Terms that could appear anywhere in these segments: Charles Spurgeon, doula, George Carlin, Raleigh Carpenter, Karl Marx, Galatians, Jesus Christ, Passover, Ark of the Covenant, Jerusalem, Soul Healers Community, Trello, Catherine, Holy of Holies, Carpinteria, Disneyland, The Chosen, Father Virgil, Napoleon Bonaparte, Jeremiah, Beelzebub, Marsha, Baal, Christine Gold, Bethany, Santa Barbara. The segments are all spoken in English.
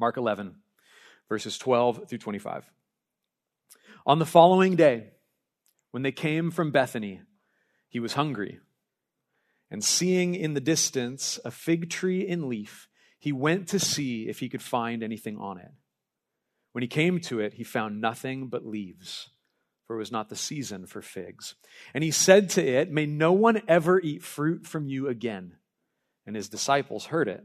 Mark 11, verses 12 through 25. On the following day, when they came from Bethany, he was hungry. And seeing in the distance a fig tree in leaf, he went to see if he could find anything on it. When he came to it, he found nothing but leaves, for it was not the season for figs. And he said to it, "May no one ever eat fruit from you again." And his disciples heard it.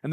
And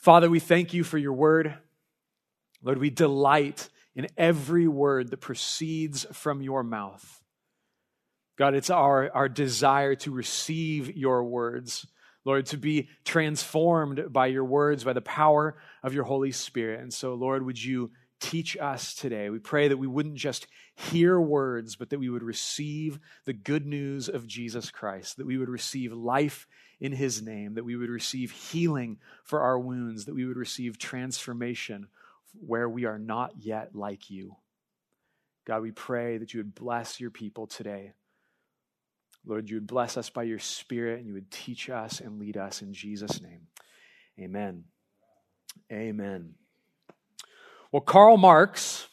Father, we thank you for your word. Lord, we delight in every word that proceeds from your mouth. God, it's our desire to receive your words. Lord, to be transformed by your words, by the power of your Holy Spirit. And so, Lord, would you teach us today? We pray that we wouldn't just hear words, but that we would receive the good news of Jesus Christ, that we would receive life in his name, that we would receive healing for our wounds, that we would receive transformation where we are not yet like you. God, we pray that you would bless your people today. Lord, you would bless us by your Spirit, and you would teach us and lead us in Jesus' name. Amen. Amen. Well, Karl Marx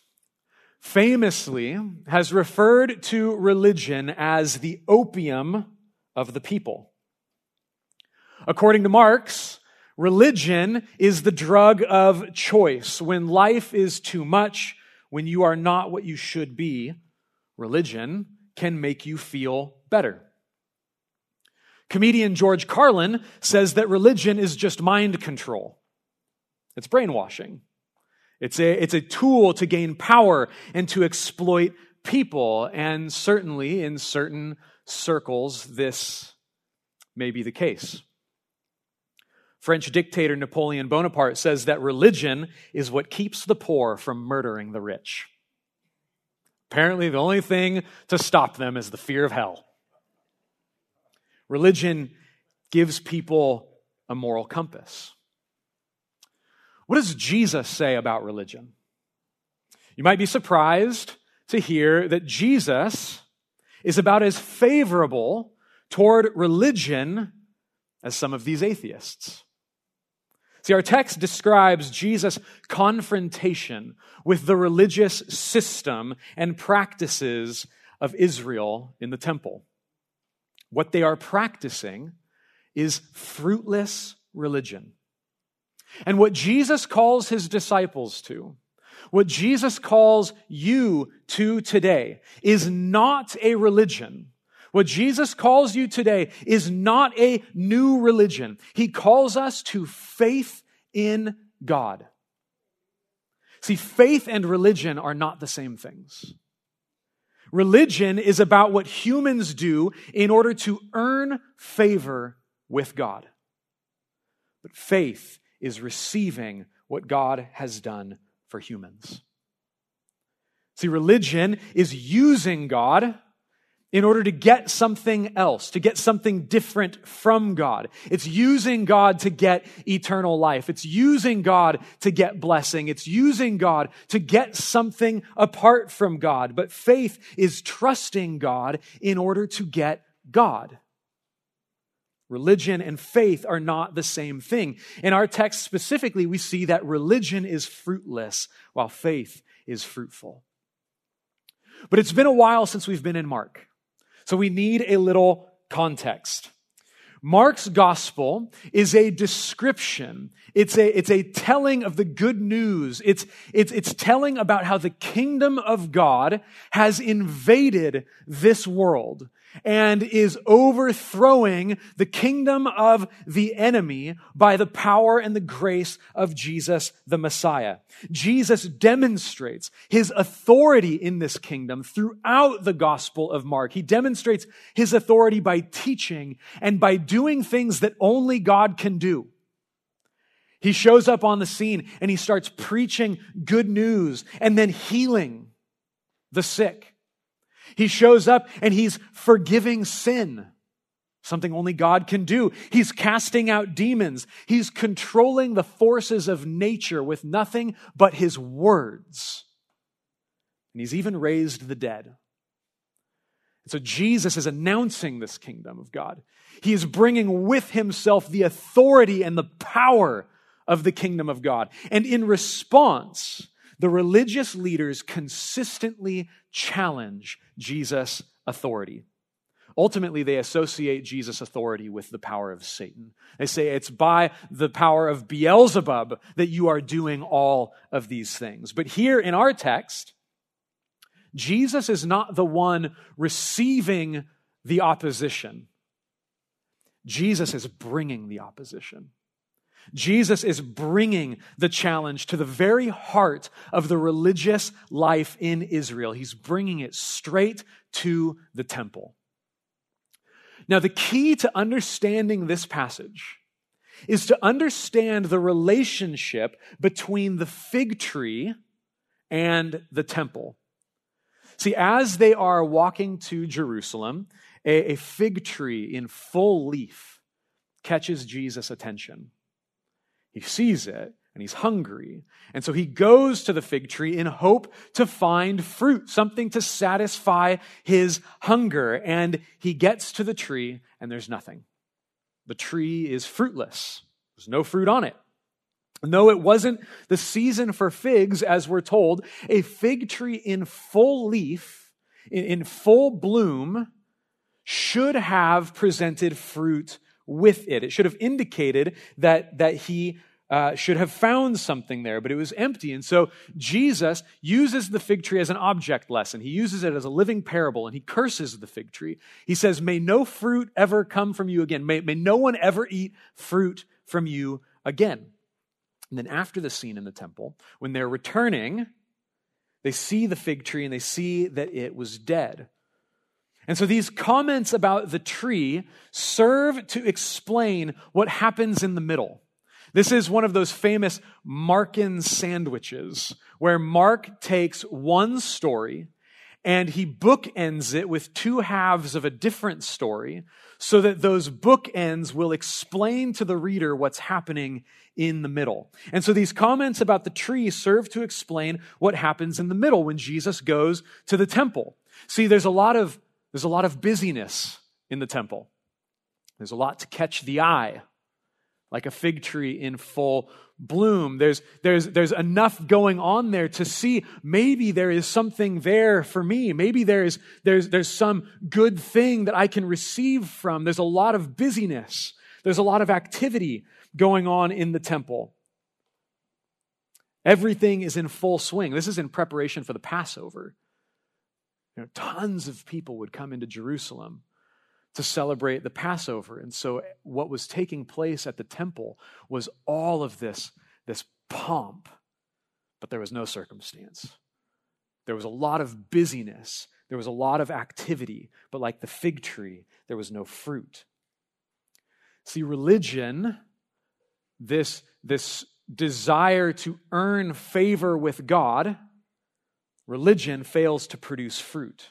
famously has referred to religion as the opium of the people. According to Marx, religion is the drug of choice. When life is too much, when you are not what you should be, religion can make you feel better. Comedian George Carlin says that religion is just mind control. It's brainwashing. It's a tool to gain power and to exploit people. And certainly in certain circles, this may be the case. French dictator Napoleon Bonaparte says that religion is what keeps the poor from murdering the rich. Apparently, the only thing to stop them is the fear of hell. Religion gives people a moral compass. What does Jesus say about religion? You might be surprised to hear that Jesus is about as favorable toward religion as some of these atheists. See, our text describes Jesus' confrontation with the religious system and practices of Israel in the temple. What they are practicing is fruitless religion. And what Jesus calls his disciples to, what Jesus calls you to today, is not a religion. What Jesus calls you today is not a new religion. He calls us to faith in God. See, faith and religion are not the same things. Religion is about what humans do in order to earn favor with God. But faith is receiving what God has done for humans. See, religion is using God in order to get something else, to get something different from God. It's using God to get eternal life. It's using God to get blessing. It's using God to get something apart from God. But faith is trusting God in order to get God. Religion and faith are not the same thing. In our text specifically, we see that religion is fruitless while faith is fruitful. But it's been a while since we've been in Mark. So we need a little context. Mark's gospel is a description. It's a telling of the good news. It's telling about how the kingdom of God has invaded this world and is overthrowing the kingdom of the enemy by the power and the grace of Jesus, the Messiah. Jesus demonstrates his authority in this kingdom throughout the Gospel of Mark. He demonstrates his authority by teaching and by doing things that only God can do. He shows up on the scene and he starts preaching good news and then healing the sick. He shows up and he's forgiving sin, something only God can do. He's casting out demons. He's controlling the forces of nature with nothing but his words. And he's even raised the dead. And so Jesus is announcing this kingdom of God. He is bringing with himself the authority and the power of the kingdom of God. And in response, the religious leaders consistently challenge Jesus' authority. Ultimately, they associate Jesus' authority with the power of Satan. They say it's by the power of Beelzebub that you are doing all of these things. But here in our text, Jesus is not the one receiving the opposition. Jesus is bringing the opposition. Jesus is bringing the challenge to the very heart of the religious life in Israel. He's bringing it straight to the temple. Now, the key to understanding this passage is to understand the relationship between the fig tree and the temple. See, as they are walking to Jerusalem, a fig tree in full leaf catches Jesus' attention. He sees it and he's hungry. And so he goes to the fig tree in hope to find fruit, something to satisfy his hunger. And he gets to the tree and there's nothing. The tree is fruitless. There's no fruit on it. And though it wasn't the season for figs, as we're told, a fig tree in full leaf, in full bloom, should have presented fruit with it. It should have indicated that he should have found something there, but it was empty. And so Jesus uses the fig tree as an object lesson. He uses it as a living parable, and he curses the fig tree. He says, may no fruit ever come from you again. May no one ever eat fruit from you again. And then after the scene in the temple, when they're returning, they see the fig tree and they see that it was dead. And so these comments about the tree serve to explain what happens in the middle. This is one of those famous Markan sandwiches where Mark takes one story and he bookends it with two halves of a different story so that those bookends will explain to the reader what's happening in the middle. And so these comments about the tree serve to explain what happens in the middle when Jesus goes to the temple. See, there's a lot of busyness in the temple. There's a lot to catch the eye, like a fig tree in full bloom. There's enough going on there to see maybe there is something there for me. Maybe there's some good thing that I can receive from. There's a lot of busyness. There's a lot of activity going on in the temple. Everything is in full swing. This is in preparation for the Passover. Tons of people would come into Jerusalem to celebrate the Passover. And so what was taking place at the temple was all of this pomp, but there was no circumstance. There was a lot of busyness. There was a lot of activity, but like the fig tree, there was no fruit. See, religion, this desire to earn favor with God, religion fails to produce fruit.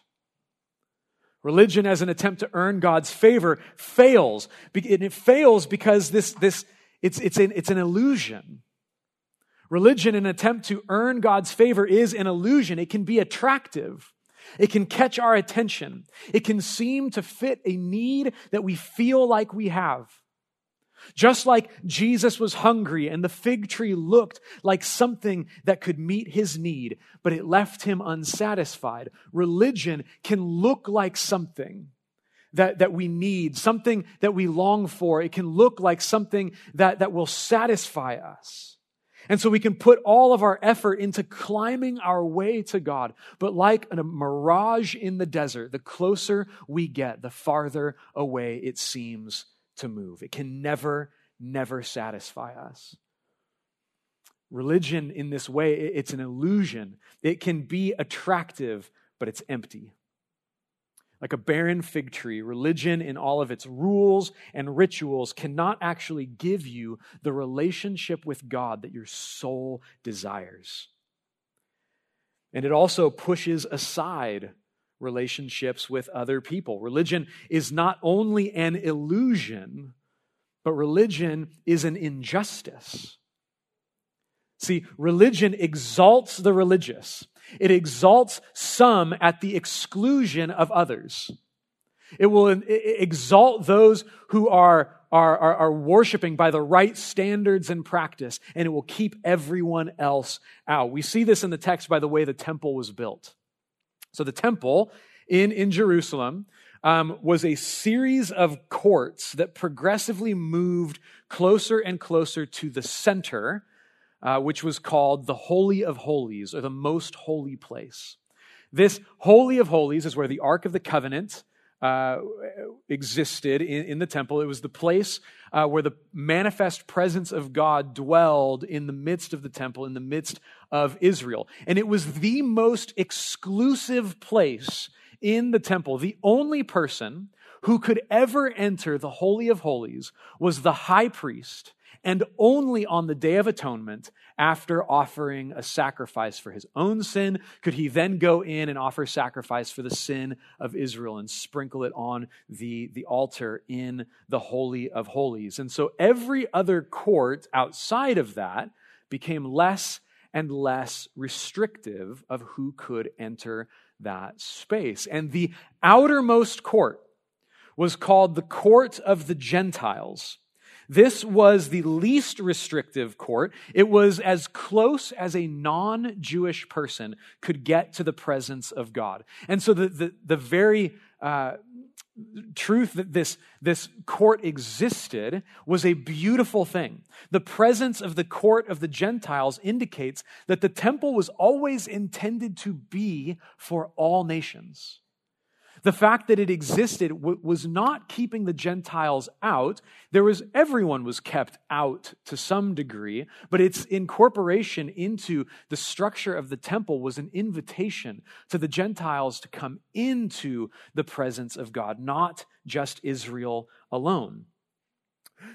Religion as an attempt to earn God's favor fails. And it fails because it's an illusion. Religion, an attempt to earn God's favor, is an illusion. It can be attractive. It can catch our attention. It can seem to fit a need that we feel like we have. Just like Jesus was hungry and the fig tree looked like something that could meet his need, but it left him unsatisfied. Religion can look like something that we need, something that we long for. It can look like something that will satisfy us. And so we can put all of our effort into climbing our way to God. But like a mirage in the desert, the closer we get, the farther away it seems to move. It can never, never satisfy us. Religion in this way, it's an illusion. It can be attractive, but it's empty. Like a barren fig tree, religion in all of its rules and rituals cannot actually give you the relationship with God that your soul desires. And it also pushes aside relationships with other people. Religion is not only an illusion, but religion is an injustice. See, religion exalts the religious. It exalts some at the exclusion of others. It will exalt those who are worshiping by the right standards and practice, and it will keep everyone else out. We see this in the text by the way the temple was built. So the temple in Jerusalem was a series of courts that progressively moved closer and closer to the center, which was called the Holy of Holies, or the Most Holy Place. This Holy of Holies is where the Ark of the Covenant existed in the temple. It was the place where the manifest presence of God dwelled in the midst of the temple, in the midst of Israel. And it was the most exclusive place in the temple. The only person who could ever enter the Holy of Holies was the high priest, and only on the Day of Atonement, after offering a sacrifice for his own sin, could he then go in and offer sacrifice for the sin of Israel and sprinkle it on the altar in the Holy of Holies. And so every other court outside of that became less and less restrictive of who could enter that space. And the outermost court was called the Court of the Gentiles. This was the least restrictive court. It was as close as a non-Jewish person could get to the presence of God. And so the very truth that this court existed was a beautiful thing. The presence of the Court of the Gentiles indicates that the temple was always intended to be for all nations. The fact that it existed was not keeping the Gentiles out. Everyone was kept out to some degree, but its incorporation into the structure of the temple was an invitation to the Gentiles to come into the presence of God, not just Israel alone.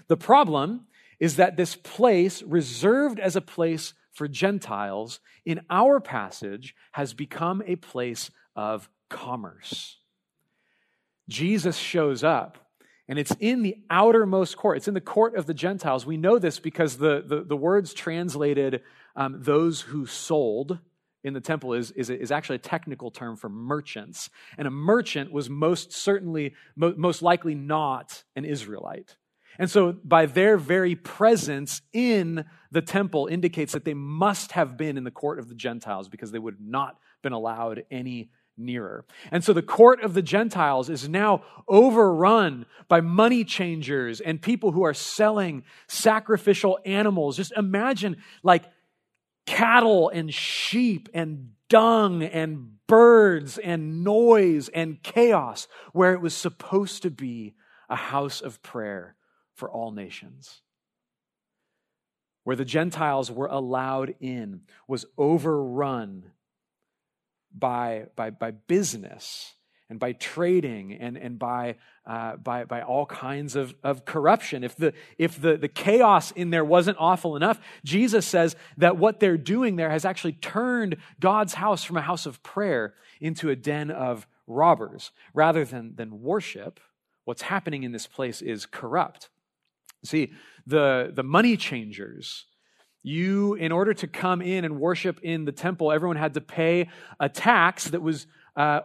The problem is that this place, reserved as a place for Gentiles, in our passage has become a place of commerce. Jesus shows up, and it's in the outermost court. It's in the Court of the Gentiles. We know this because the words translated those who sold in the temple is actually a technical term for merchants. And a merchant was most likely not an Israelite. And so by their very presence in the temple indicates that they must have been in the Court of the Gentiles because they would have not been allowed any nearer. And so the Court of the Gentiles is now overrun by money changers and people who are selling sacrificial animals. Just imagine like cattle and sheep and dung and birds and noise and chaos, where it was supposed to be a house of prayer for all nations. Where the Gentiles were allowed in was overrun by business and by trading and by all kinds of corruption. If the chaos in there wasn't awful enough, Jesus says that what they're doing there has actually turned God's house from a house of prayer into a den of robbers. Rather than worship, what's happening in this place is corrupt. See, the money changers, you, in order to come in and worship in the temple, everyone had to pay a tax that was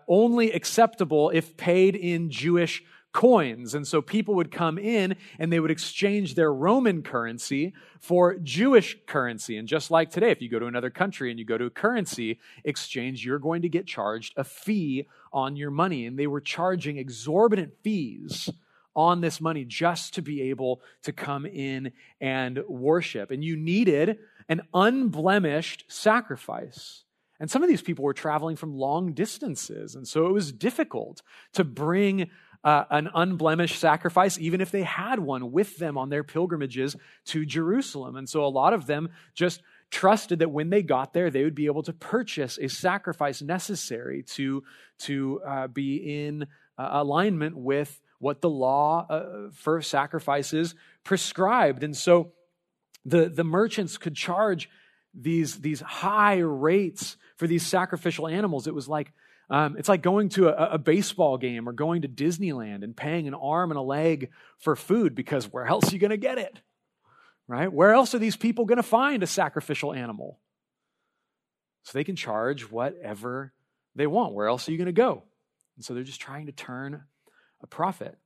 only acceptable if paid in Jewish coins. And so people would come in and they would exchange their Roman currency for Jewish currency. And just like today, if you go to another country and you go to a currency exchange, you're going to get charged a fee on your money. And they were charging exorbitant fees on this money just to be able to come in and worship. And you needed an unblemished sacrifice. And some of these people were traveling from long distances, and so it was difficult to bring an unblemished sacrifice, even if they had one with them on their pilgrimages to Jerusalem. And so a lot of them just trusted that when they got there, they would be able to purchase a sacrifice necessary to be in alignment with what the law for sacrifices prescribed. And so the merchants could charge these high rates for these sacrificial animals. It was like, it's like going to a baseball game or going to Disneyland and paying an arm and a leg for food, because where else are you going to get it, right? Where else are these people going to find a sacrificial animal? So they can charge whatever they want. Where else are you going to go? And so they're just trying to turn a profit.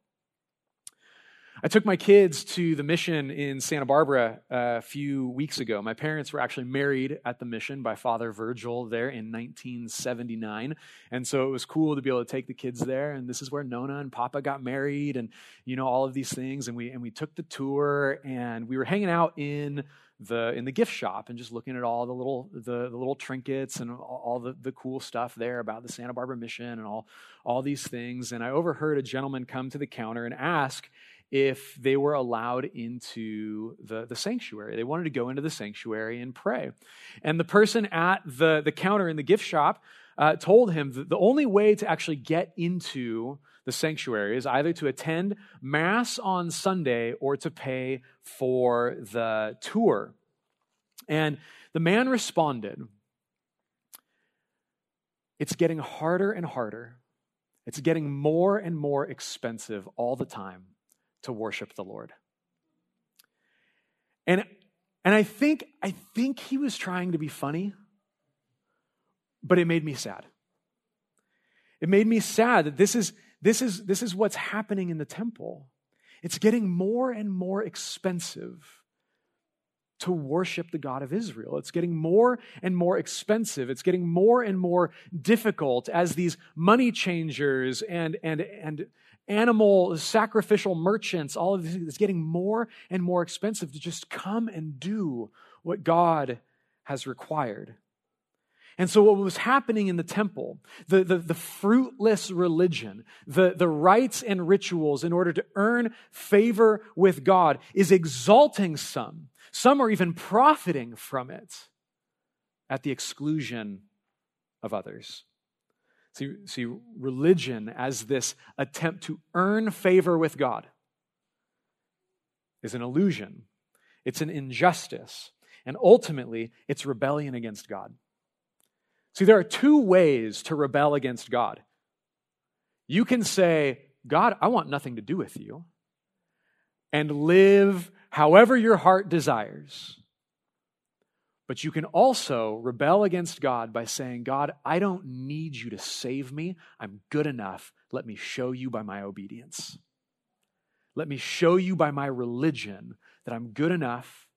I took my kids to the mission in Santa Barbara a few weeks ago. My parents were actually married at the mission by Father Virgil there in 1979. And so it was cool to be able to take the kids there. And this is where Nona and Papa got married and, you know, all of these things. And we took the tour, and we were hanging out in the gift shop and just looking at all the little trinkets and all the cool stuff there about the Santa Barbara mission and all these things. And I overheard a gentleman come to the counter and ask if they were allowed into the sanctuary. They wanted to go into the sanctuary and pray. And the person at the counter in the gift shop told him that the only way to actually get into the sanctuary is either to attend Mass on Sunday or to pay for the tour. And the man responded, "It's getting harder and harder. It's getting more and more expensive all the time to worship the Lord." And I think he was trying to be funny, but it made me sad. It made me sad that this is what's happening in the temple. It's getting more and more expensive to worship the God of Israel. It's getting more and more expensive. It's getting more and more difficult as these money changers and animal sacrificial merchants, all of this is getting more and more expensive to just come and do what God has required. And so what was happening in the temple, the fruitless religion, the rites and rituals in order to earn favor with God, is exalting some. Some are even profiting from it at the exclusion of others. See, religion as this attempt to earn favor with God is an illusion. It's an injustice. And ultimately, it's rebellion against God. See, there are two ways to rebel against God. You can say, "God, I want nothing to do with you," and live however your heart desires. But you can also rebel against God by saying, "God, I don't need you to save me. I'm good enough. Let me show you by my obedience. Let me show you by my religion that I'm good enough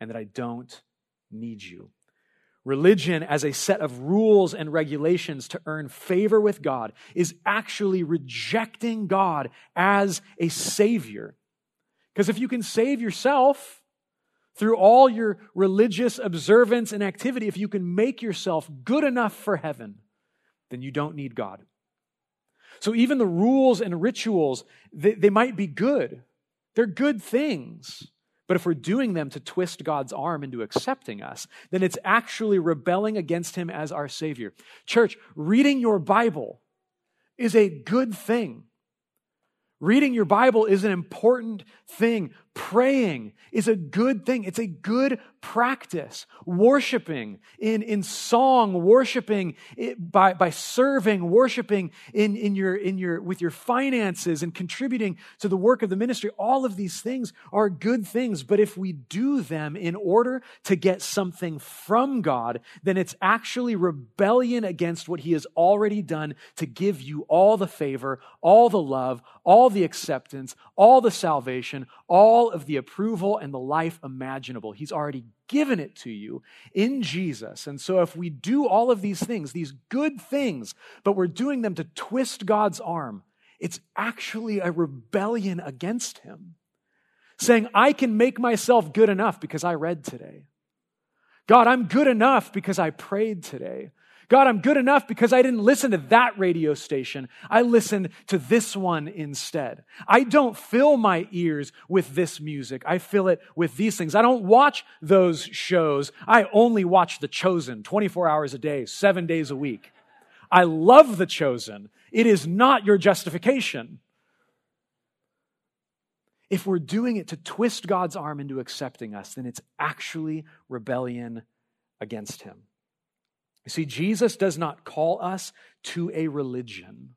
and that I don't need you." Religion as a set of rules and regulations to earn favor with God is actually rejecting God as a savior. Because if you can save yourself through all your religious observance and activity, if you can make yourself good enough for heaven, then you don't need God. So even the rules and rituals, they might be good. They're good things. But if we're doing them to twist God's arm into accepting us, then it's actually rebelling against him as our Savior. Church, reading your Bible is a good thing. Reading your Bible is an important thing. Praying is a good thing. It's a good practice. Worshiping in song, worshiping by serving, worshiping with your finances and contributing to the work of the ministry. All of these things are good things, but if we do them in order to get something from God, then it's actually rebellion against what He has already done to give you all the favor, all the love, all the acceptance, all the salvation, all of the approval and the life imaginable. He's already given it to you in Jesus. And so if we do all of these things, these good things, but we're doing them to twist God's arm, it's actually a rebellion against Him. Saying, I can make myself good enough because I read today. God, I'm good enough because I prayed today. God, I'm good enough because I didn't listen to that radio station. I listened to this one instead. I don't fill my ears with this music. I fill it with these things. I don't watch those shows. I only watch The Chosen 24 hours a day, 7 days a week. I love The Chosen. It is not your justification. If we're doing it to twist God's arm into accepting us, then it's actually rebellion against Him. You see, Jesus does not call us to a religion.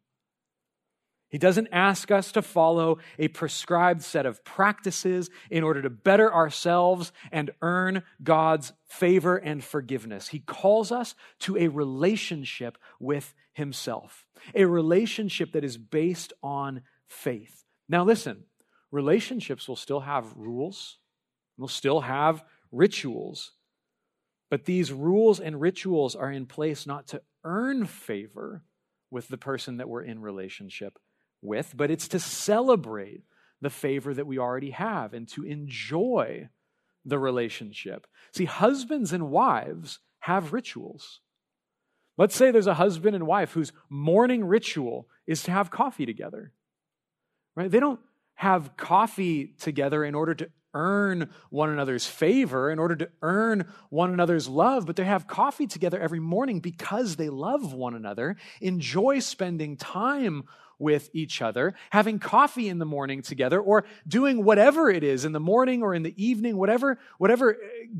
He doesn't ask us to follow a prescribed set of practices in order to better ourselves and earn God's favor and forgiveness. He calls us to a relationship with Himself, a relationship that is based on faith. Now listen, relationships will still have rules, will still have rituals. But these rules and rituals are in place not to earn favor with the person that we're in relationship with, but it's to celebrate the favor that we already have and to enjoy the relationship. See, husbands and wives have rituals. Let's say there's a husband and wife whose morning ritual is to have coffee together, right? They don't have coffee together in order to earn one another's favor, in order to earn one another's love, but they have coffee together every morning because they love one another, enjoy spending time with each other, having coffee in the morning together, or doing whatever it is in the morning or in the evening, whatever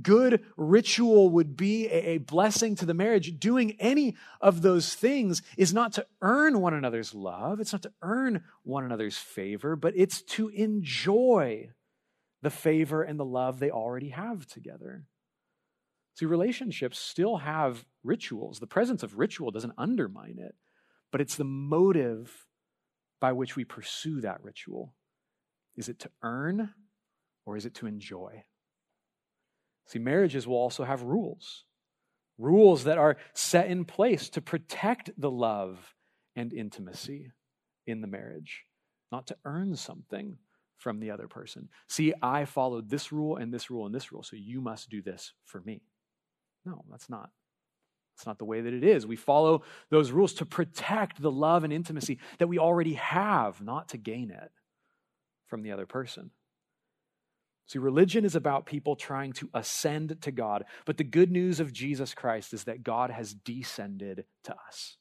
good ritual would be a blessing to the marriage. Doing any of those things is not to earn one another's love, it's not to earn one another's favor, but it's to enjoy the favor and the love they already have together. See, relationships still have rituals. The presence of ritual doesn't undermine it, but it's the motive by which we pursue that ritual. Is it to earn or is it to enjoy? See, marriages will also have rules. Rules that are set in place to protect the love and intimacy in the marriage, not to earn something from the other person. See, I followed this rule and this rule and this rule, so you must do this for me. No, that's not the way that it is. We follow those rules to protect the love and intimacy that we already have, not to gain it from the other person. See, religion is about people trying to ascend to God, but the good news of Jesus Christ is that God has descended to us.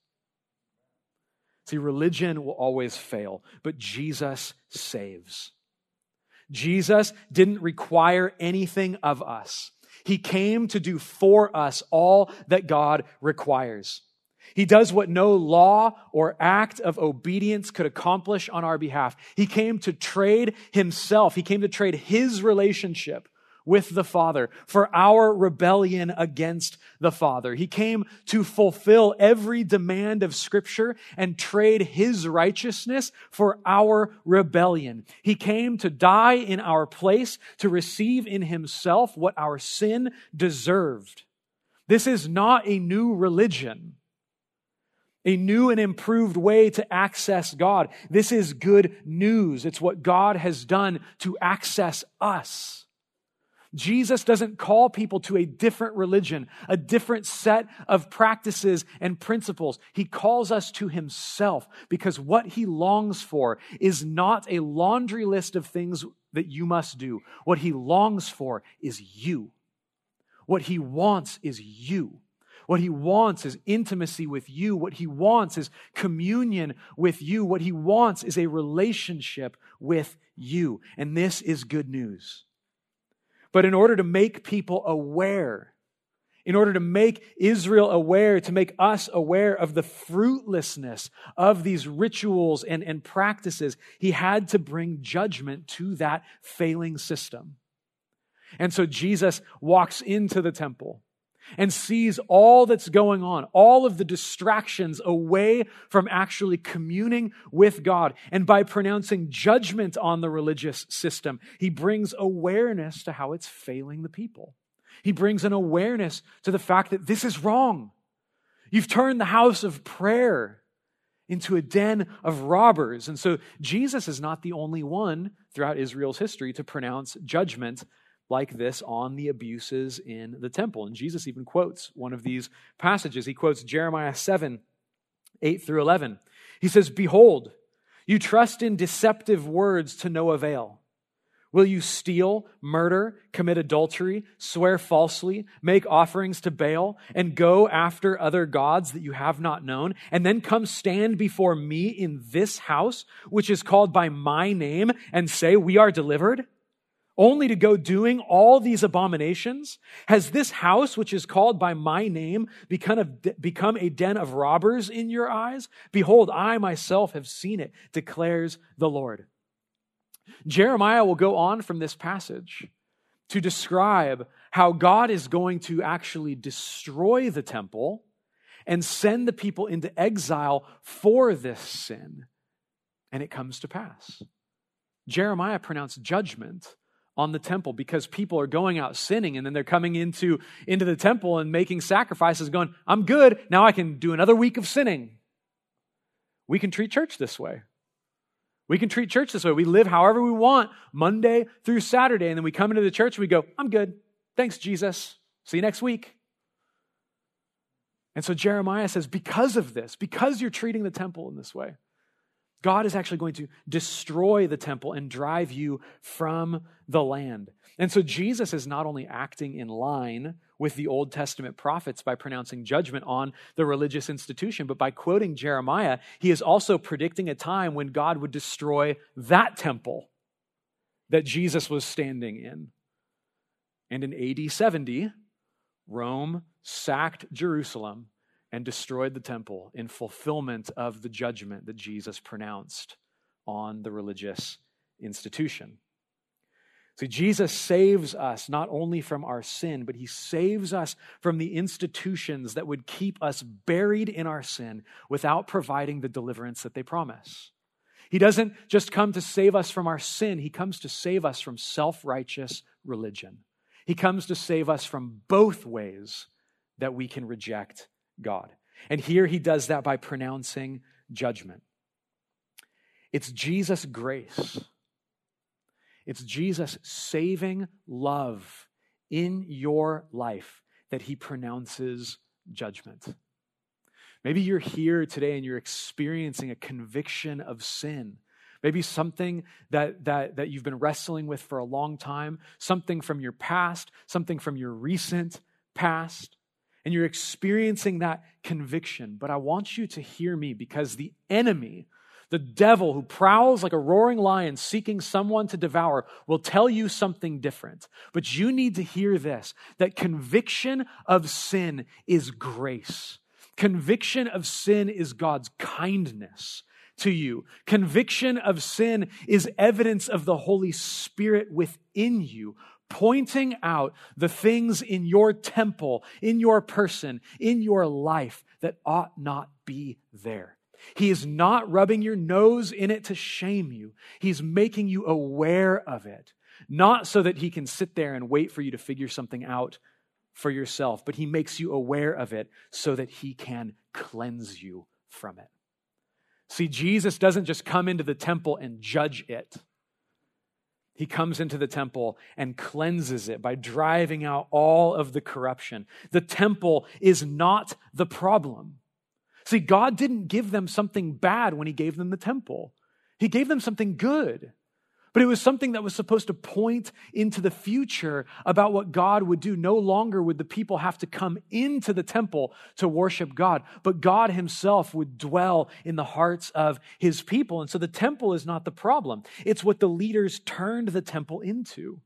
See, religion will always fail, but Jesus saves. Jesus didn't require anything of us. He came to do for us all that God requires. He does what no law or act of obedience could accomplish on our behalf. He came to trade Himself. He came to trade His relationship with the Father for our rebellion against the Father. He came to fulfill every demand of Scripture and trade His righteousness for our rebellion. He came to die in our place, to receive in Himself what our sin deserved. This is not a new religion, a new and improved way to access God. This is good news. It's what God has done to access us. Jesus doesn't call people to a different religion, a different set of practices and principles. He calls us to Himself because what He longs for is not a laundry list of things that you must do. What He longs for is you. What He wants is you. What he wants is intimacy with you. What he wants is communion with you. What he wants is a relationship with you. And this is good news. But in order to make people aware, in order to make Israel aware, to make us aware of the fruitlessness of these rituals and practices, he had to bring judgment to that failing system. And so Jesus walks into the temple and sees all that's going on, all of the distractions away from actually communing with God. And by pronouncing judgment on the religious system, he brings awareness to how it's failing the people. He brings an awareness to the fact that this is wrong. You've turned the house of prayer into a den of robbers. And so Jesus is not the only one throughout Israel's history to pronounce judgment like this on the abuses in the temple. And Jesus even quotes one of these passages. He quotes Jeremiah 7, 8 through 11. He says, "Behold, you trust in deceptive words to no avail. Will you steal, murder, commit adultery, swear falsely, make offerings to Baal, and go after other gods that you have not known, and then come stand before me in this house, which is called by my name, and say, 'We are delivered,' only to go doing all these abominations? Has this house, which is called by my name, become a den of robbers in your eyes? Behold, I myself have seen it, declares the Lord." Jeremiah will go on from this passage to describe how God is going to actually destroy the temple and send the people into exile for this sin. And it comes to pass. Jeremiah pronounced judgment on the temple because people are going out sinning and then they're coming into the temple and making sacrifices going, "I'm good, now I can do another week of sinning." We can treat church this way. We can treat church this way. We live however we want, Monday through Saturday, and then we come into the church and we go, "I'm good. Thanks, Jesus. See you next week." And so Jeremiah says, because of this, because you're treating the temple in this way, God is actually going to destroy the temple and drive you from the land. And so Jesus is not only acting in line with the Old Testament prophets by pronouncing judgment on the religious institution, but by quoting Jeremiah, he is also predicting a time when God would destroy that temple that Jesus was standing in. And in AD 70, Rome sacked Jerusalem and destroyed the temple in fulfillment of the judgment that Jesus pronounced on the religious institution. See, Jesus saves us not only from our sin, but he saves us from the institutions that would keep us buried in our sin without providing the deliverance that they promise. He doesn't just come to save us from our sin. He comes to save us from self-righteous religion. He comes to save us from both ways that we can reject God. And here he does that by pronouncing judgment. It's Jesus' grace. It's Jesus' saving love in your life that he pronounces judgment. Maybe you're here today and you're experiencing a conviction of sin. Maybe something that you've been wrestling with for a long time, something from your past, something from your recent past, and you're experiencing that conviction. But I want you to hear me, because the enemy, the devil, who prowls like a roaring lion seeking someone to devour, will tell you something different. But you need to hear this, that conviction of sin is grace. Conviction of sin is God's kindness to you. Conviction of sin is evidence of the Holy Spirit within you, pointing out the things in your temple, in your person, in your life that ought not be there. He is not rubbing your nose in it to shame you. He's making you aware of it, not so that he can sit there and wait for you to figure something out for yourself, but he makes you aware of it so that he can cleanse you from it. See, Jesus doesn't just come into the temple and judge it. He comes into the temple and cleanses it by driving out all of the corruption. The temple is not the problem. See, God didn't give them something bad when he gave them the temple. He gave them something good. But it was something that was supposed to point into the future about what God would do. No longer would the people have to come into the temple to worship God, but God himself would dwell in the hearts of his people. And so the temple is not the problem. It's what the leaders turned the temple into.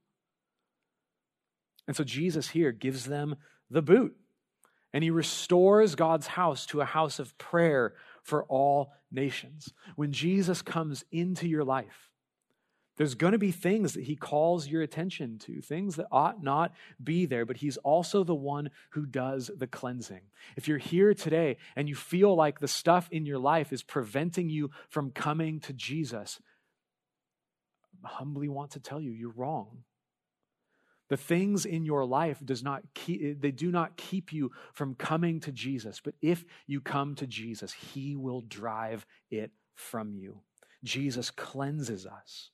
And so Jesus here gives them the boot, and he restores God's house to a house of prayer for all nations. When Jesus comes into your life, there's going to be things that he calls your attention to, things that ought not be there, but he's also the one who does the cleansing. If you're here today and you feel like the stuff in your life is preventing you from coming to Jesus, I humbly want to tell you, you're wrong. The things in your life do not keep you from coming to Jesus, but if you come to Jesus, he will drive it from you. Jesus cleanses us.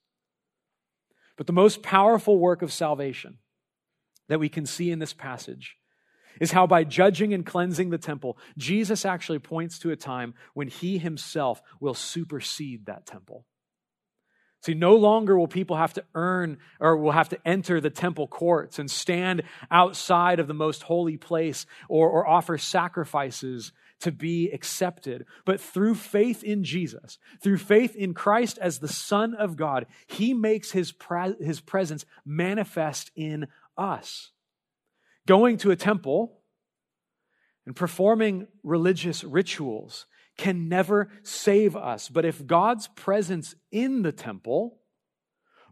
But the most powerful work of salvation that we can see in this passage is how by judging and cleansing the temple, Jesus actually points to a time when he himself will supersede that temple. See, no longer will people have to enter the temple courts and stand outside of the most holy place or offer sacrifices to be accepted. But through faith in Jesus, through faith in Christ as the Son of God, he makes his presence manifest in us. Going to a temple and performing religious rituals can never save us. But if God's presence in the temple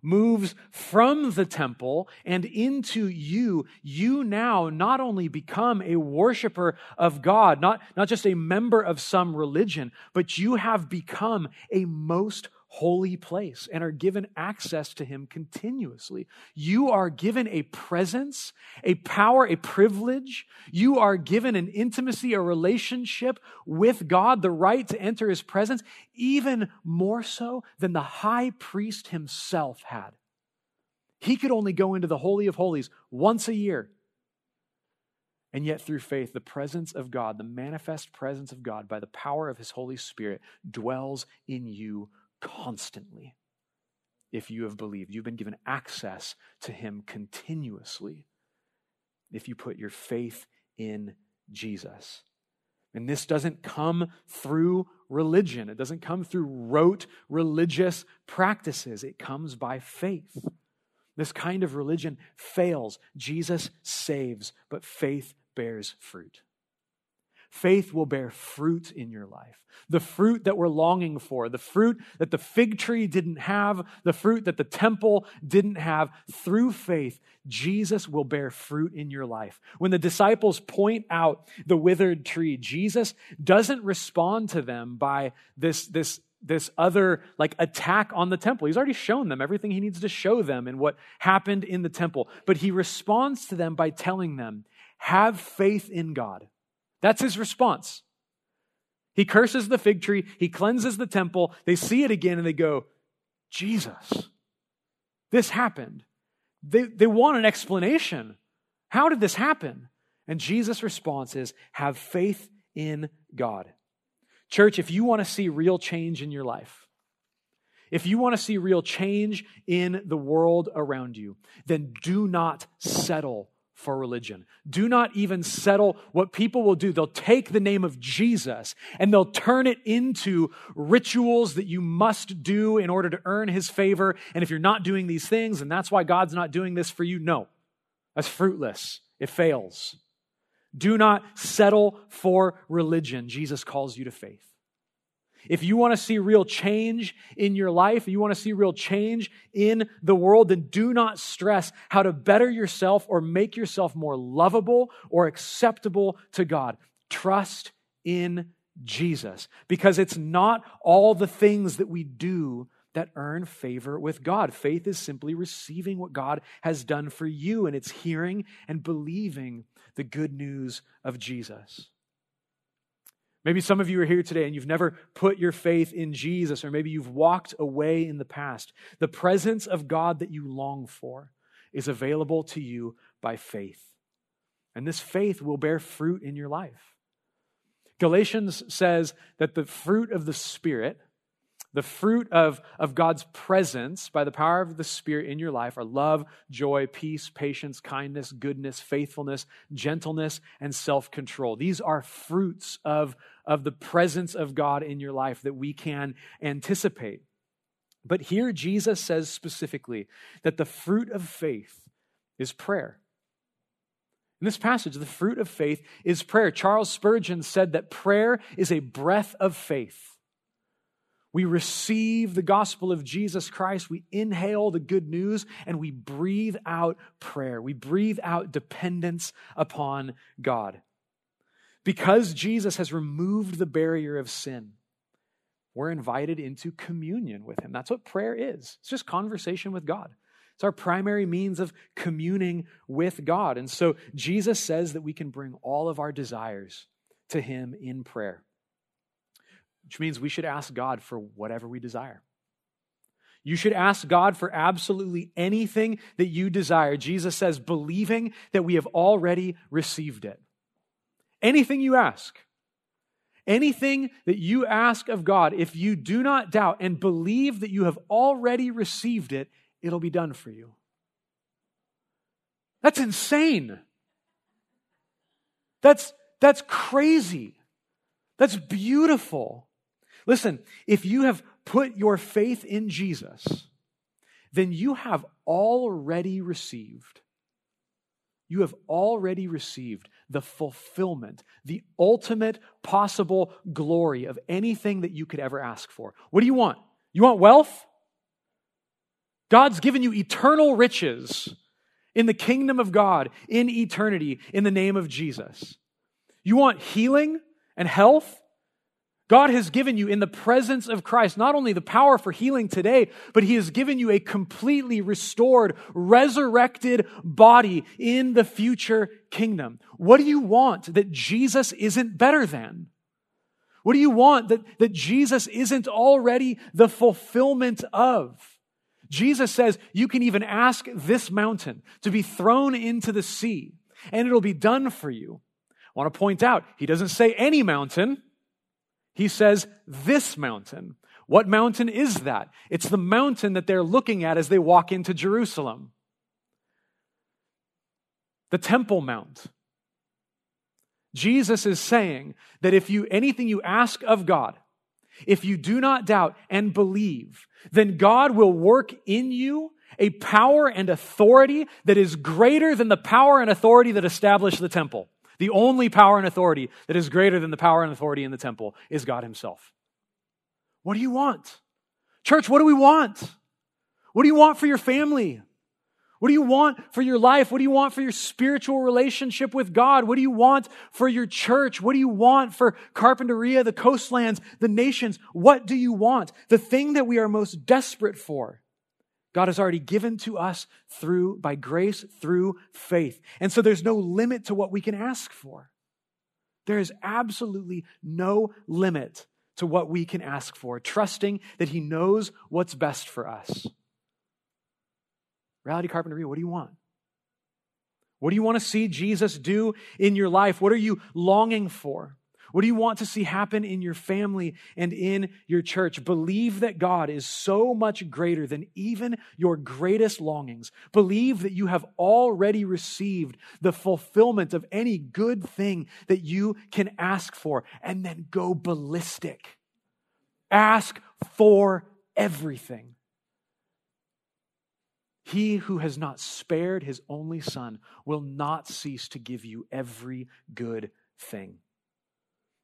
moves from the temple and into you, you now not only become a worshiper of God, not just a member of some religion, but you have become a most holy place and are given access to him continuously. You are given a presence, a power, a privilege. You are given an intimacy, a relationship with God, the right to enter his presence, even more so than the high priest himself had. He could only go into the Holy of Holies once a year. And yet through faith, the presence of God, the manifest presence of God by the power of his Holy Spirit dwells in you constantly. If you have believed, you've been given access to him continuously if you put your faith in Jesus. And this doesn't come through religion. It doesn't come through rote religious practices. It comes by faith. This kind of religion fails. Jesus saves, but faith bears fruit. Faith will bear fruit in your life. The fruit that we're longing for, the fruit that the fig tree didn't have, the fruit that the temple didn't have. Through faith, Jesus will bear fruit in your life. When the disciples point out the withered tree, Jesus doesn't respond to them by this other like attack on the temple. He's already shown them everything he needs to show them and what happened in the temple. But he responds to them by telling them, have faith in God. That's his response. He curses the fig tree. He cleanses the temple. They see it again and they go, Jesus, this happened. They want an explanation. How did this happen? And Jesus' response is, have faith in God. Church, if you want to see real change in your life, if you want to see real change in the world around you, then do not settle for religion. Do not even settle what people will do. They'll take the name of Jesus and they'll turn it into rituals that you must do in order to earn his favor. And if you're not doing these things, and that's why God's not doing this for you. No, that's fruitless. It fails. Do not settle for religion. Jesus calls you to faith. If you want to see real change in your life, you want to see real change in the world, then do not stress how to better yourself or make yourself more lovable or acceptable to God. Trust in Jesus, because it's not all the things that we do that earn favor with God. Faith is simply receiving what God has done for you, and it's hearing and believing the good news of Jesus. Maybe some of you are here today and you've never put your faith in Jesus, or maybe you've walked away in the past. The presence of God that you long for is available to you by faith. And this faith will bear fruit in your life. Galatians says that the fruit of the Spirit, The fruit of God's presence by the power of the Spirit in your life are love, joy, peace, patience, kindness, goodness, faithfulness, gentleness, and self-control. These are fruits of the presence of God in your life that we can anticipate. But here Jesus says specifically that the fruit of faith is prayer. In this passage, the fruit of faith is prayer. Charles Spurgeon said that prayer is a breath of faith. We receive the gospel of Jesus Christ, we inhale the good news, and we breathe out prayer. We breathe out dependence upon God. Because Jesus has removed the barrier of sin, we're invited into communion with him. That's what prayer is. It's just conversation with God. It's our primary means of communing with God. And so Jesus says that we can bring all of our desires to him in prayer, which means we should ask God for whatever we desire. You should ask God for absolutely anything that you desire. Jesus says, believing that we have already received it. Anything you ask, anything that you ask of God, if you do not doubt and believe that you have already received it, it'll be done for you. That's insane. That's crazy. That's beautiful. Listen, if you have put your faith in Jesus, then you have already received. You have already received the fulfillment, the ultimate possible glory of anything that you could ever ask for. What do you want? You want wealth? God's given you eternal riches in the kingdom of God, in eternity, in the name of Jesus. You want healing and health? God has given you in the presence of Christ not only the power for healing today, but he has given you a completely restored, resurrected body in the future kingdom. What do you want that Jesus isn't better than? What do you want that Jesus isn't already the fulfillment of? Jesus says you can even ask this mountain to be thrown into the sea and it'll be done for you. I want to point out, he doesn't say any mountain. He says this mountain. What mountain is that? It's the mountain that they're looking at as they walk into Jerusalem. The Temple Mount. Jesus is saying that if anything you ask of God, if you do not doubt and believe, then God will work in you a power and authority that is greater than the power and authority that established the temple. The only power and authority that is greater than the power and authority in the temple is God himself. What do you want? Church, what do we want? What do you want for your family? What do you want for your life? What do you want for your spiritual relationship with God? What do you want for your church? What do you want for Carpinteria, the coastlands, the nations? What do you want? The thing that we are most desperate for, God has already given to us by grace, through faith. And so there's no limit to what we can ask for. There is absolutely no limit to what we can ask for, trusting that he knows what's best for us. Raleigh Carpenter, what do you want? What do you want to see Jesus do in your life? What are you longing for? What do you want to see happen in your family and in your church? Believe that God is so much greater than even your greatest longings. Believe that you have already received the fulfillment of any good thing that you can ask for, and then go ballistic. Ask for everything. He who has not spared his only son will not cease to give you every good thing.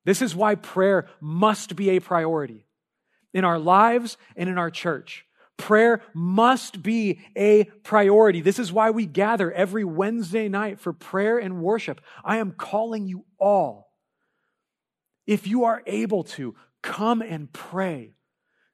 This is why prayer must be a priority in our lives and in our church. Prayer must be a priority. This is why we gather every Wednesday night for prayer and worship. I am calling you all. If you are able to, come and pray.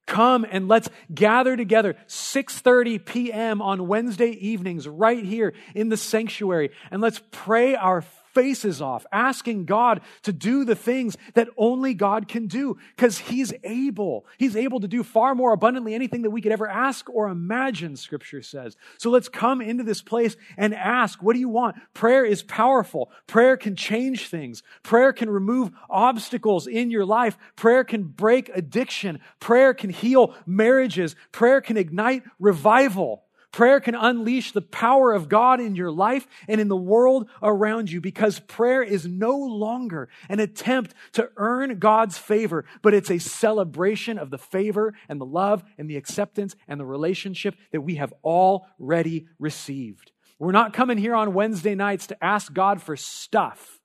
Come and let's gather together 6:30 p.m. on Wednesday evenings right here in the sanctuary, and let's pray our faces off, asking God to do the things that only God can do, because He's able. He's able to do far more abundantly anything that we could ever ask or imagine, Scripture says. So let's come into this place and ask, what do you want? Prayer is powerful. Prayer can change things. Prayer can remove obstacles in your life. Prayer can break addiction. Prayer can heal marriages. Prayer can ignite revival. Prayer can unleash the power of God in your life and in the world around you, because prayer is no longer an attempt to earn God's favor, but it's a celebration of the favor and the love and the acceptance and the relationship that we have already received. We're not coming here on Wednesday nights to ask God for stuff.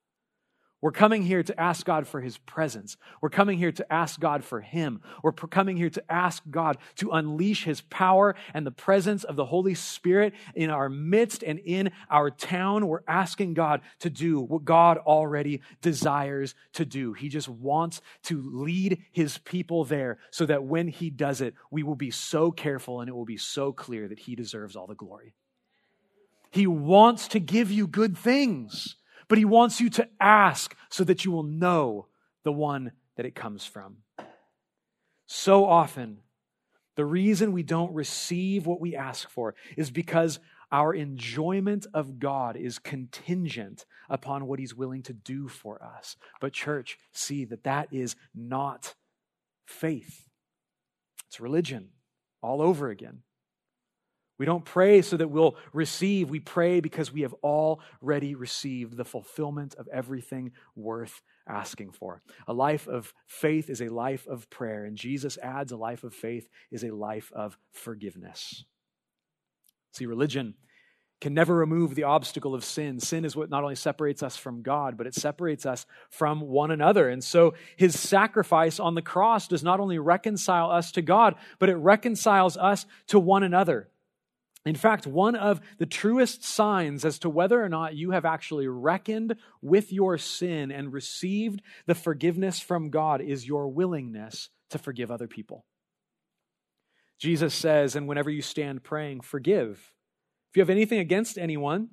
We're coming here to ask God for His presence. We're coming here to ask God for Him. We're coming here to ask God to unleash His power and the presence of the Holy Spirit in our midst and in our town. We're asking God to do what God already desires to do. He just wants to lead His people there so that when He does it, we will be so careful and it will be so clear that He deserves all the glory. He wants to give you good things, but He wants you to ask so that you will know the one that it comes from. So often, the reason we don't receive what we ask for is because our enjoyment of God is contingent upon what He's willing to do for us. But church, see that that is not faith. It's religion all over again. We don't pray so that we'll receive. We pray because we have already received the fulfillment of everything worth asking for. A life of faith is a life of prayer. And Jesus adds, a life of faith is a life of forgiveness. See, religion can never remove the obstacle of sin. Sin is what not only separates us from God, but it separates us from one another. And so His sacrifice on the cross does not only reconcile us to God, but it reconciles us to one another. In fact, one of the truest signs as to whether or not you have actually reckoned with your sin and received the forgiveness from God is your willingness to forgive other people. Jesus says, and whenever you stand praying, forgive. If you have anything against anyone,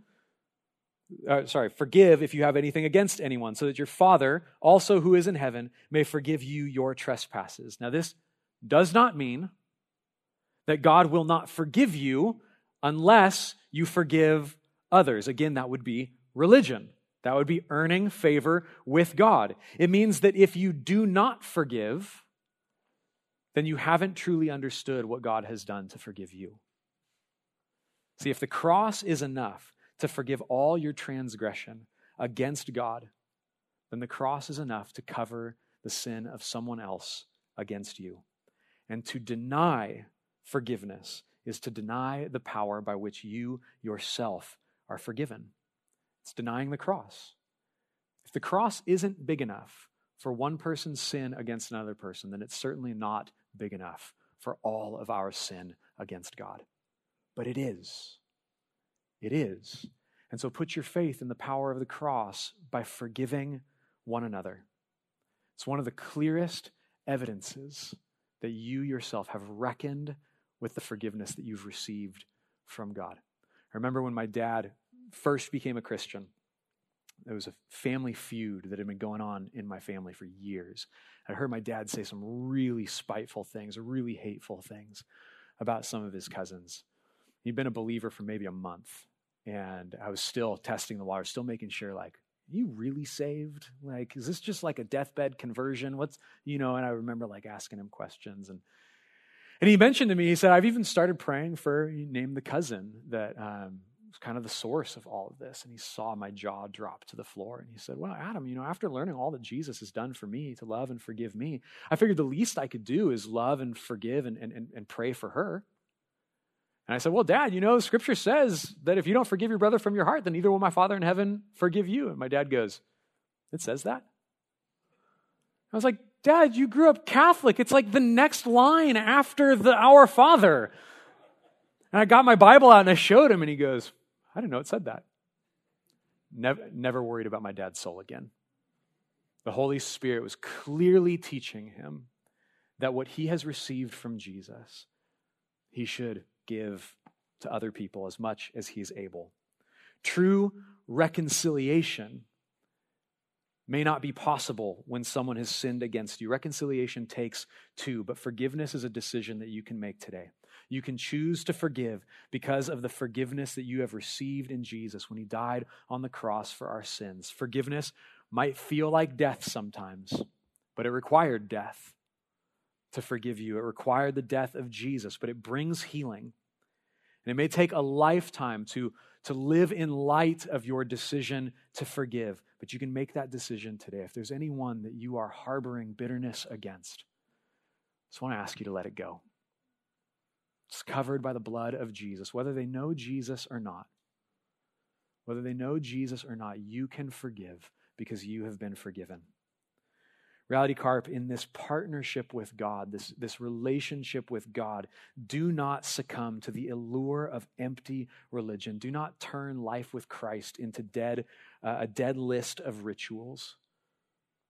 forgive if you have anything against anyone, so that your Father, also who is in heaven, may forgive you your trespasses. Now, this does not mean that God will not forgive you unless you forgive others. Again, that would be religion. That would be earning favor with God. It means that if you do not forgive, then you haven't truly understood what God has done to forgive you. See, if the cross is enough to forgive all your transgression against God, then the cross is enough to cover the sin of someone else against you. And to deny forgiveness is to deny the power by which you yourself are forgiven. It's denying the cross. If the cross isn't big enough for one person's sin against another person, then it's certainly not big enough for all of our sin against God. But it is. It is. And so put your faith in the power of the cross by forgiving one another. It's one of the clearest evidences that you yourself have reckoned with the forgiveness that you've received from God. I remember when my dad first became a Christian, there was a family feud that had been going on in my family for years. I heard my dad say some really spiteful things, really hateful things about some of his cousins. He'd been a believer for maybe a month, and I was still testing the water, still making sure, like, are you really saved? Like, is this just like a deathbed conversion? And I remember like asking him questions, and he mentioned to me, he said, I've even started praying for, you name the cousin that was kind of the source of all of this. And he saw my jaw drop to the floor. And he said, well, Adam, after learning all that Jesus has done for me to love and forgive me, I figured the least I could do is love and forgive and pray for her. And I said, well, Dad, Scripture says that if you don't forgive your brother from your heart, then neither will my Father in heaven forgive you. And my dad goes, it says that? I was like, Dad, you grew up Catholic. It's like the next line after the Our Father. And I got my Bible out and I showed him, and he goes, I didn't know it said that. Never worried about my dad's soul again. The Holy Spirit was clearly teaching him that what he has received from Jesus, he should give to other people as much as he is able. True reconciliation may not be possible when someone has sinned against you. Reconciliation takes two, but forgiveness is a decision that you can make today. You can choose to forgive because of the forgiveness that you have received in Jesus when he died on the cross for our sins. Forgiveness might feel like death sometimes, but it required death to forgive you. It required the death of Jesus, but it brings healing. And it may take a lifetime to live in light of your decision to forgive, but you can make that decision today. If there's anyone that you are harboring bitterness against, I just want to ask you to let it go. It's covered by the blood of Jesus. Whether they know Jesus or not, you can forgive because you have been forgiven. Raleigh Carpenter, in this partnership with God, this relationship with God, do not succumb to the allure of empty religion. Do not turn life with Christ into a dead list of rituals,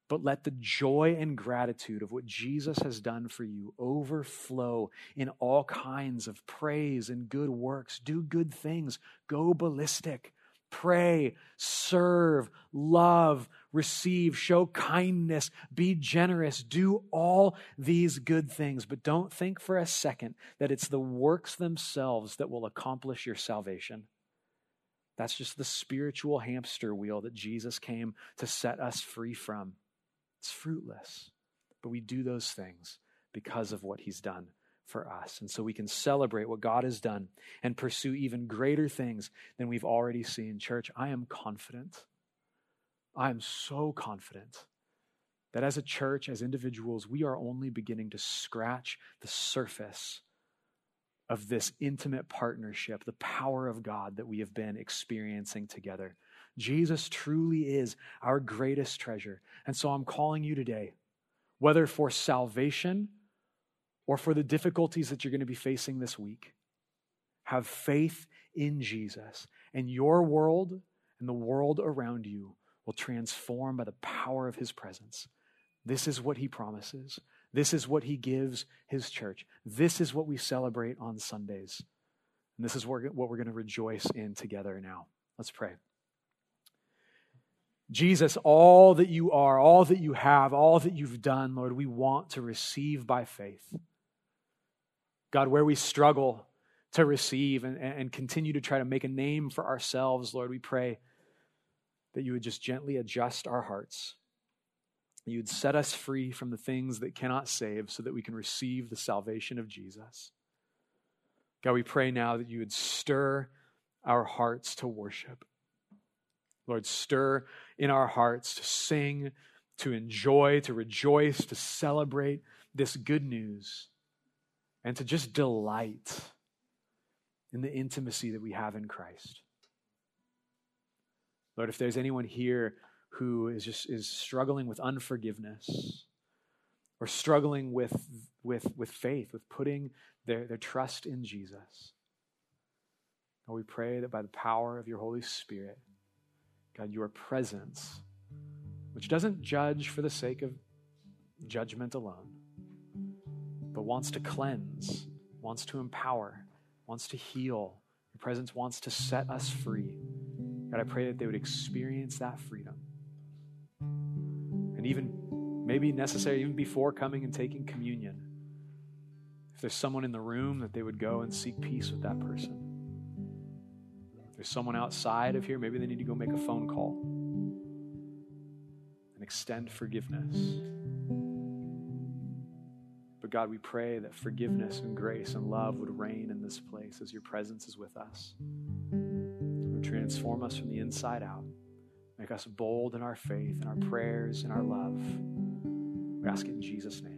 but let the joy and gratitude of what Jesus has done for you overflow in all kinds of praise and good works. Do good things. Go ballistic. Pray, serve, love, receive, show kindness, be generous. Do all these good things, but don't think for a second that it's the works themselves that will accomplish your salvation. That's just the spiritual hamster wheel that Jesus came to set us free from. It's fruitless, but we do those things because of what he's done for us. And so we can celebrate what God has done and pursue even greater things than we've already seen. Church, I am confident. I am so confident that as a church, as individuals, we are only beginning to scratch the surface of this intimate partnership, the power of God that we have been experiencing together. Jesus truly is our greatest treasure. And so I'm calling you today, whether for salvation or for the difficulties that you're going to be facing this week, have faith in Jesus, and your world and the world around you will transform by the power of his presence. This is what he promises. This is what he gives his church. This is what we celebrate on Sundays. And this is what we're going to rejoice in together now. Let's pray. Jesus, all that you are, all that you have, all that you've done, Lord, we want to receive by faith. God, where we struggle to receive and continue to try to make a name for ourselves, Lord, we pray that you would just gently adjust our hearts. You'd set us free from the things that cannot save so that we can receive the salvation of Jesus. God, we pray now that you would stir our hearts to worship. Lord, stir in our hearts to sing, to enjoy, to rejoice, to celebrate this good news, and to just delight in the intimacy that we have in Christ. Lord, if there's anyone here who is struggling with unforgiveness or struggling with faith, with putting their trust in Jesus, Lord, we pray that by the power of your Holy Spirit, God, your presence, which doesn't judge for the sake of judgment alone, but wants to cleanse, wants to empower, wants to heal. Your presence wants to set us free. God, I pray that they would experience that freedom. And even, maybe necessary, even before coming and taking communion, if there's someone in the room, that they would go and seek peace with that person. There's someone outside of here, maybe they need to go make a phone call and extend forgiveness. But God, we pray that forgiveness and grace and love would reign in this place as your presence is with us. Transform us from the inside out. Make us bold in our faith, in our prayers, in our love. We ask it in Jesus' name.